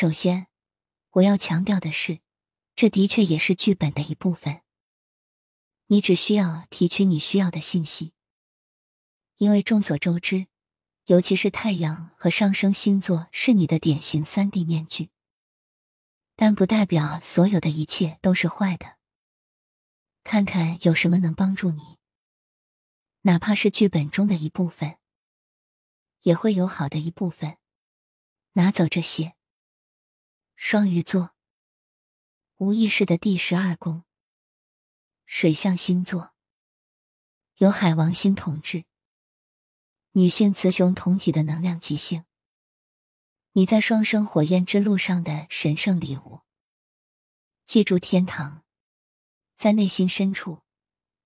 首先，我要强调的是，这的确也是剧本的一部分。你只需要提取你需要的信息。因为众所周知，尤其是太阳和上升星座是你的典型 3D 面具。但不代表所有的一切都是坏的。看看有什么能帮助你。哪怕是剧本中的一部分，也会有好的一部分。拿走这些。双鱼座，无意识的第12宫，水象星座，由海王星统治，女性雌雄同体的能量极性，你在双生火焰之路上的神圣礼物。记住天堂，在内心深处，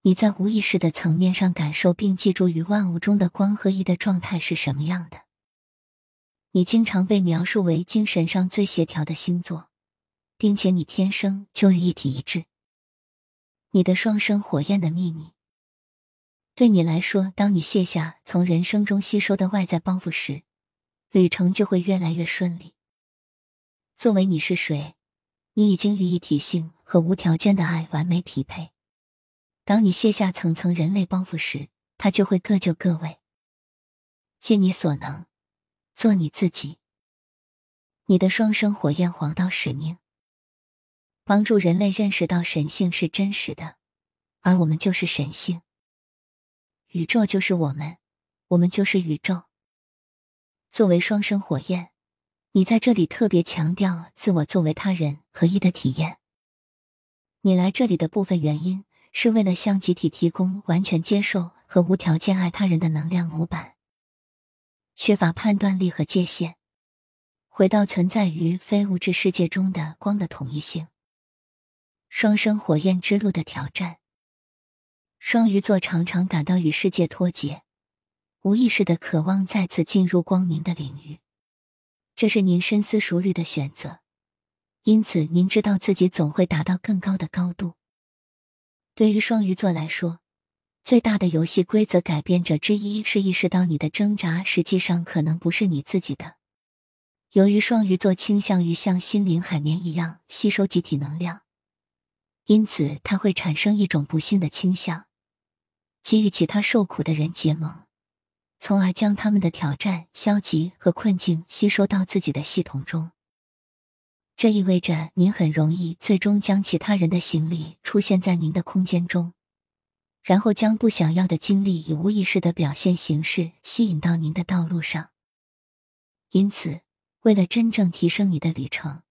你在无意识的层面上感受并记住于万物中的光和一的状态是什么样的。你经常被描述为精神上最协调的星座，并且你天生就与一体一致。你的双生火焰的秘密，对你来说，当你卸下从人生中吸收的外在包袱时，旅程就会越来越顺利。作为你是谁，你已经与一体性和无条件的爱完美匹配。当你卸下层层人类包袱时，它就会各就各位。尽你所能。做你自己。你的双生火焰黄道使命，帮助人类认识到神性是真实的，而我们就是神性。宇宙就是我们，我们就是宇宙。作为双生火焰，你在这里特别强调自我作为他人合一的体验。你来这里的部分原因是为了向集体提供完全接受和无条件爱他人的能量模板。缺乏判断力和界限，回到存在于非物质世界中的光的统一性。双生火焰之路的挑战，双鱼座常常感到与世界脱节，无意识地渴望再次进入光明的领域。这是您深思熟虑的选择，因此您知道自己总会达到更高的高度。对于双鱼座来说，最大的游戏规则改变者之一是意识到你的挣扎实际上可能不是你自己的。由于双鱼座倾向于像心灵海绵一样吸收集体能量，因此它会产生一种不幸的倾向，给予其他受苦的人结盟，从而将他们的挑战、消极和困境吸收到自己的系统中。这意味着您很容易最终将其他人的行李出现在您的空间中，然后将不想要的经历以无意识的表现形式吸引到您的道路上。因此，为了真正提升你的旅程，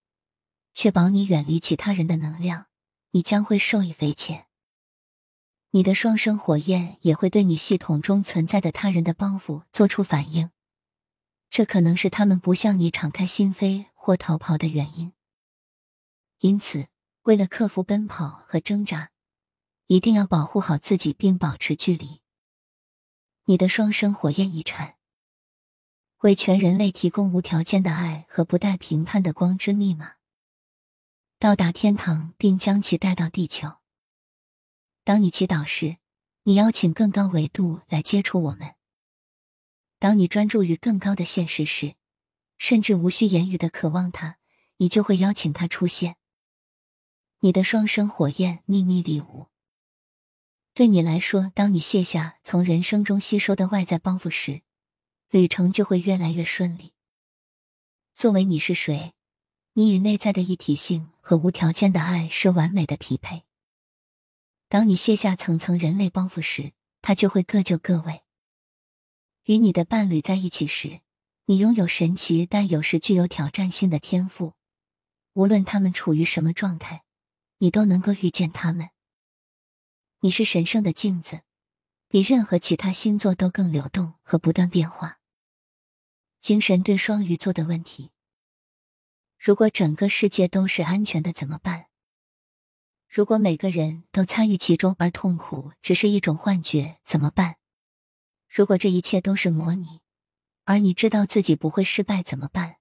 确保你远离其他人的能量，你将会受益匪浅。你的双生火焰也会对你系统中存在的他人的包袱做出反应，这可能是他们不向你敞开心扉或逃跑的原因。因此，为了克服奔跑和挣扎，一定要保护好自己并保持距离。你的双生火焰遗产，为全人类提供无条件的爱和不带评判的光之密码，到达天堂并将其带到地球。当你祈祷时，你邀请更高维度来接触我们。当你专注于更高的现实时，甚至无需言语地渴望它，你就会邀请它出现。你的双生火焰秘密礼物，对你来说，当你卸下从人生中吸收的外在包袱时，旅程就会越来越顺利。作为你是谁，你与内在的一体性和无条件的爱是完美的匹配。当你卸下层层人类包袱时，它就会各就各位。与你的伴侣在一起时，你拥有神奇但有时具有挑战性的天赋，无论他们处于什么状态，你都能够遇见他们。你是神圣的镜子，比任何其他星座都更流动和不断变化。精神对双鱼座的问题。如果整个世界都是安全的怎么办？如果每个人都参与其中而痛苦只是一种幻觉怎么办？如果这一切都是模拟，而你知道自己不会失败怎么办？